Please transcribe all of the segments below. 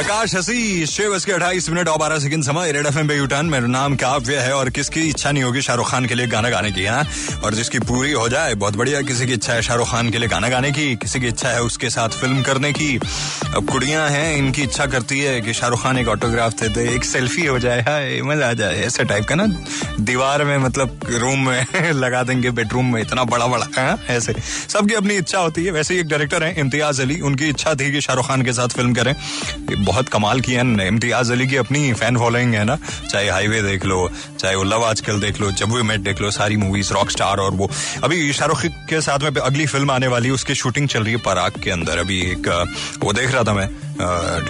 नकाश हसी 6:28 और 12 सेकंड समय रेड एफएम पे यूटर्न। मेरा नाम काव्या है और किसकी इच्छा नहीं होगी शाहरुख खान के लिए गाना गाने की, हाँ, और जिसकी पूरी हो जाए बहुत बढ़िया। किसी की इच्छा है शाहरुख खान के लिए गाना गाने की, किसी की इच्छा है उसके साथ फिल्म करने की। अब कुड़ियां हैं, इनकी इच्छा करती है कि शाहरुख खान एक ऑटोग्राफ दे दे, एक सेल्फी हो जाए, हाय मजा आ जाए, ऐसे टाइप का ना दीवार में मतलब रूम में लगा देंगे, बेडरूम में इतना बड़ा बड़ा, हाँ, ऐसे सबकी अपनी इच्छा होती है। वैसे एक डायरेक्टर है इम्तियाज अली, उनकी इच्छा थी कि शाहरुख खान के साथ फिल्म करें, बहुत कमाल की है। इम्तियाज अली की अपनी फैन फॉलोइंग है ना, चाहे हाईवे देख लो, चाहे वो लव आजकल देख लो, जब वी मेट देख लो, सारी मूवीज, रॉक स्टार। और वो अभी शाहरुख के साथ में अगली फिल्म आने वाली है, उसकी शूटिंग चल रही है पराग के अंदर। अभी एक वो देख रहा था मैं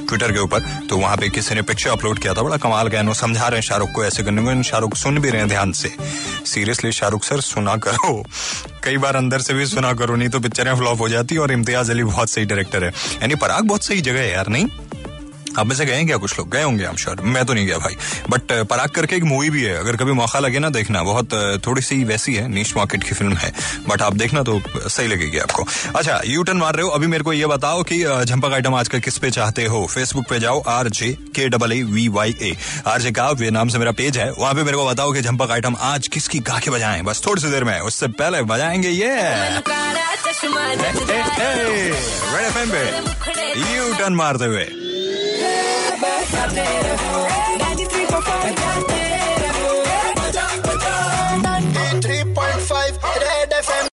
ट्विटर के ऊपर, तो वहां पे किसी ने पिक्चर अपलोड किया था, बड़ा कमाल का। नो समझा रहे हैं शाहरुख को ऐसे करने को, शाहरुख सुन भी रहे हैं ध्यान से। सीरियसली शाहरुख सर सुना करो, कई बार अंदर से भी सुना करो, नहीं तो पिक्चरें फ्लॉप हो जाती। और इम्तियाज अली बहुत सही डायरेक्टर है, यानी पराग बहुत सही जगह है यार। नहीं आप में से गए क्या? कुछ लोग गए होंगे, आई एम श्योर, मैं तो नहीं गया भाई। बट पराग करके एक मूवी भी है, अगर कभी मौका लगे ना देखना, बहुत थोड़ी सी वैसी है, नीश मार्केट की फिल्म है, बट आप देखना तो सही लगेगी आपको। अच्छा यू टर्न मार रहे हो, अभी मेरे को ये बताओ कि झंपक आइटम आजकल किस पे चाहते हो। फेसबुक पे जाओ, RJKAAVYA, RJ काव्य नाम से मेरा पेज है, वहां पे मेरे को बताओ कि झंपक आइटम आज किसकी गा के बजाएं। बस थोड़ी सी देर में, उससे पहले बजाएंगे ये रेड एफएम पे यू टर्न मारते हुए।